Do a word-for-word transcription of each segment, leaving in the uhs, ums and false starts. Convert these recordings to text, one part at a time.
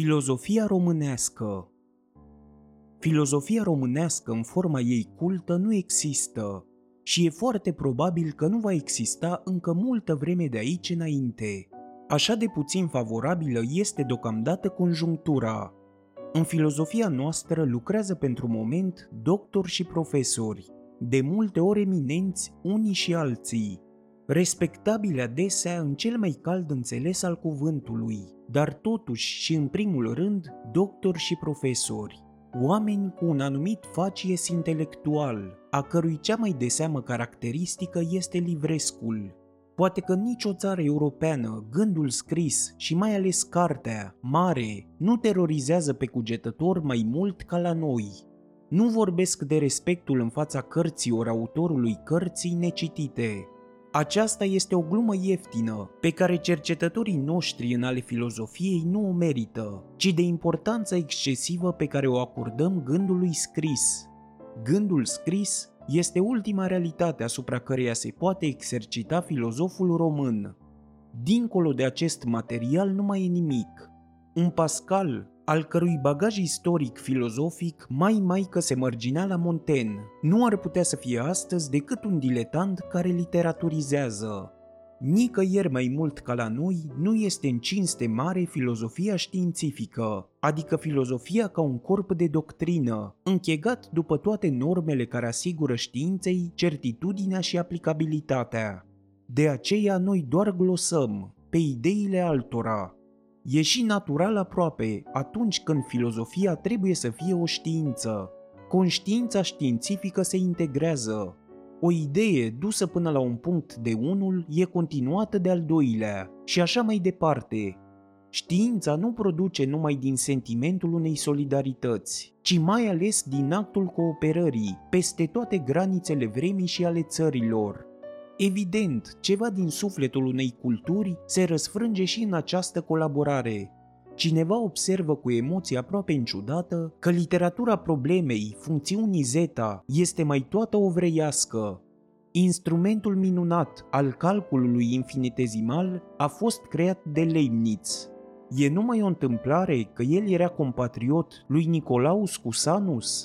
Filozofia românească. Filozofia românească în forma ei cultă nu există și e foarte probabil că nu va exista încă multă vreme de aici înainte. Așa de puțin favorabilă este deocamdată conjunctura. În filozofia noastră lucrează pentru moment doctori și profesori, de multe ori eminenți unii și alții, respectabile adesea în cel mai cald înțeles al cuvântului, dar totuși și în primul rând doctori și profesori, oameni cu un anumit facies intelectual, a cărui cea mai de seamă caracteristică este livrescul. Poate că nicio țară europeană, gândul scris și mai ales cartea, mare, nu terorizează pe cugetător mai mult ca la noi. Nu vorbesc de respectul în fața cărții ori autorului cărții necitite. Aceasta este o glumă ieftină, pe care cercetătorii noștri în ale filozofiei nu o merită, ci de importanța excesivă pe care o acordăm gândului scris. Gândul scris este ultima realitate asupra căreia se poate exercita filozoful român. Dincolo de acest material nu mai e nimic. Un Pascal, al cărui bagaj istoric-filozofic mai mai că se mărginea la Montaigne, nu ar putea să fie astăzi decât un diletant care literaturizează. Nicăieri mai mult ca la noi nu este în cinste mare filozofia științifică, adică filozofia ca un corp de doctrină, închegat după toate normele care asigură științei certitudinea și aplicabilitatea. De aceea noi doar glosăm pe ideile altora. E și natural aproape atunci când filozofia trebuie să fie o știință. Conștiința științifică se integrează. O idee dusă până la un punct de unul e continuată de al doilea și așa mai departe. Știința nu produce numai din sentimentul unei solidarități, ci mai ales din actul cooperării peste toate granițele vremii și ale țărilor. Evident, ceva din sufletul unei culturi se răsfrânge și în această colaborare. Cineva observă cu emoție aproape înciudată că literatura problemei funcțiunii zeta este mai toată ovreiască. Instrumentul minunat al calculului infinitezimal a fost creat de Leibniz. E numai o întâmplare că el era compatriot lui Nicolaus Cusanus?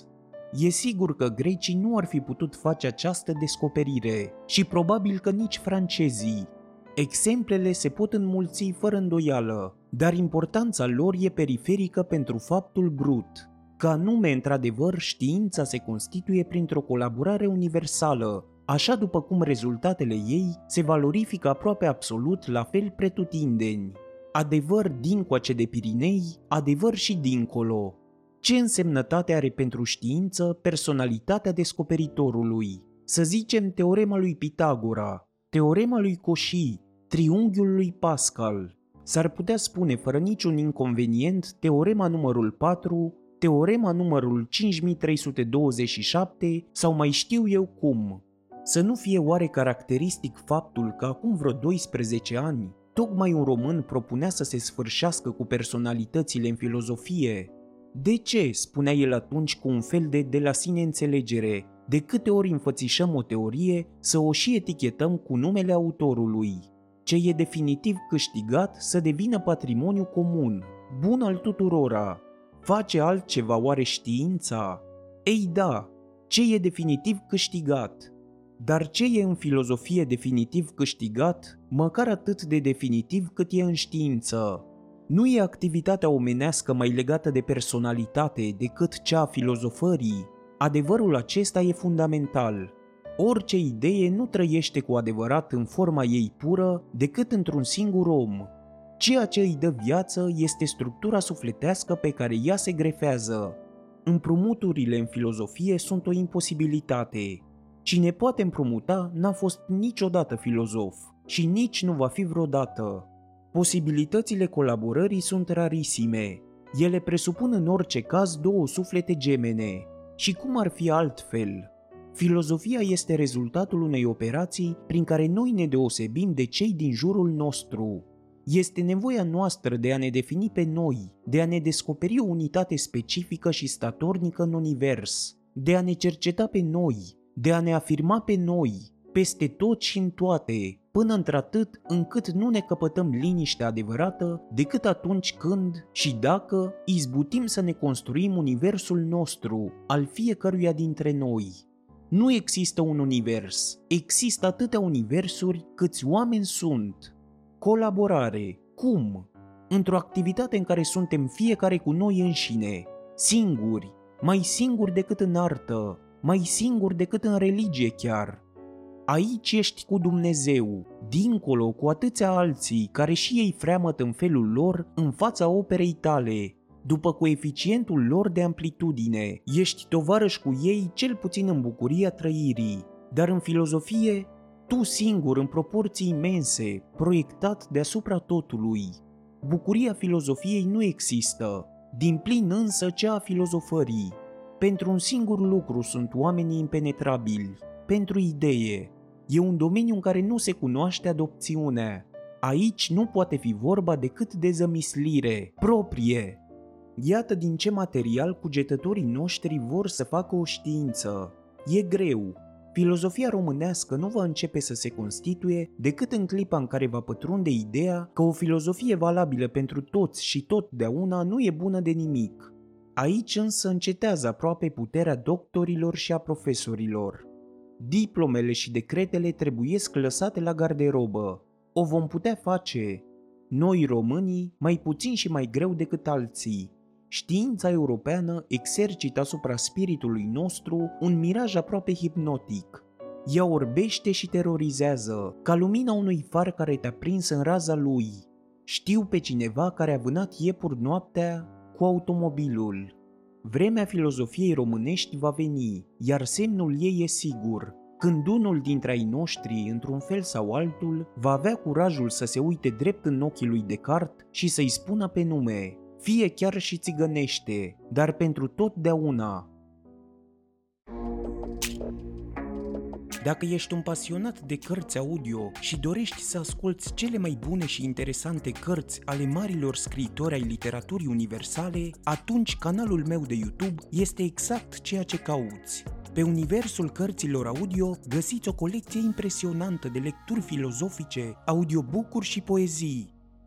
E sigur că grecii nu ar fi putut face această descoperire și probabil că nici francezii. Exemplele se pot înmulți fără îndoială, dar importanța lor e periferică pentru faptul brut. Ca anume, într-adevăr, știința se constituie printr-o colaborare universală, așa după cum rezultatele ei se valorifică aproape absolut la fel pretutindeni. Adevăr dincoace de Pirinei, adevăr și dincolo. Ce însemnătate are pentru știință personalitatea descoperitorului? Să zicem teorema lui Pitagora, teorema lui Coși, triunghiul lui Pascal. S-ar putea spune fără niciun inconvenient teorema numărul patru, teorema numărul cinci mii trei sute douăzeci și șapte sau mai știu eu cum. Să nu fie oare caracteristic faptul că acum vreo doisprezece ani, tocmai un român propunea să se sfârșească cu personalitățile în filozofie? De ce, spunea el atunci cu un fel de de la sine înțelegere, de câte ori înfățișăm o teorie să o și etichetăm cu numele autorului? Ce e definitiv câștigat să devină patrimoniu comun, bun al tuturora. Face altceva oare știința? Ei da, ce e definitiv câștigat. Dar ce e în filozofie definitiv câștigat, măcar atât de definitiv cât e în știință? Nu e activitatea omenească mai legată de personalitate decât cea a filozofării? Adevărul acesta e fundamental. Orice idee nu trăiește cu adevărat în forma ei pură decât într-un singur om. Ceea ce îi dă viață este structura sufletească pe care ea se grefează. Împrumuturile în filozofie sunt o imposibilitate. Cine poate împrumuta n-a fost niciodată filozof și nici nu va fi vreodată. Posibilitățile colaborării sunt rarisime. Ele presupun în orice caz două suflete gemene. Și cum ar fi altfel? Filozofia este rezultatul unei operații prin care noi ne deosebim de cei din jurul nostru. Este nevoia noastră de a ne defini pe noi, de a ne descoperi o unitate specifică și statornică în univers, de a ne cerceta pe noi, de a ne afirma pe noi, peste tot și în toate, până într-atât încât nu ne căpătăm liniștea adevărată decât atunci când și dacă izbutim să ne construim universul nostru al fiecăruia dintre noi. Nu există un univers, există atâtea universuri câți oameni sunt. Colaborare. Cum? Într-o activitate în care suntem fiecare cu noi înșine, singuri, mai singuri decât în artă, mai singuri decât în religie chiar. Aici ești cu Dumnezeu, dincolo cu atâția alții care și ei freamăt în felul lor în fața operei tale, după coeficientul lor de amplitudine. Ești tovarăș cu ei cel puțin în bucuria trăirii, dar în filozofie, tu singur în proporții imense, proiectat deasupra totului. Bucuria filozofiei nu există, din plin însă cea a filozofării. Pentru un singur lucru sunt oamenii impenetrabili, pentru idee. E un domeniu în care nu se cunoaște adopțiunea. Aici nu poate fi vorba decât de zămislire proprie. Iată din ce material cugetătorii noștri vor să facă o știință. E greu. Filozofia românească nu va începe să se constituie decât în clipa în care va pătrunde ideea că o filozofie valabilă pentru toți și totdeauna nu e bună de nimic. Aici însă încetează aproape puterea doctorilor și a profesorilor. Diplomele și decretele trebuiesc lăsate la garderobă. O vom putea face, noi românii, mai puțin și mai greu decât alții. Știința europeană exercită asupra spiritului nostru un miraj aproape hipnotic. Ea orbește și terorizează, ca lumina unui far care te-a prins în raza lui. Știu pe cineva care a vânat iepuri noaptea cu automobilul. Vremea filozofiei românești va veni, iar semnul ei e sigur, când unul dintre ai noștri, într-un fel sau altul, va avea curajul să se uite drept în ochii lui Descartes și să-i spună pe nume, fie chiar și țigănește, dar pentru totdeauna. Dacă ești un pasionat de cărți audio și dorești să asculți cele mai bune și interesante cărți ale marilor scriitori ai literaturii universale, atunci canalul meu de YouTube este exact ceea ce cauți. Pe universul cărților audio găsiți o colecție impresionantă de lecturi filozofice, audiobook-uri și poezii.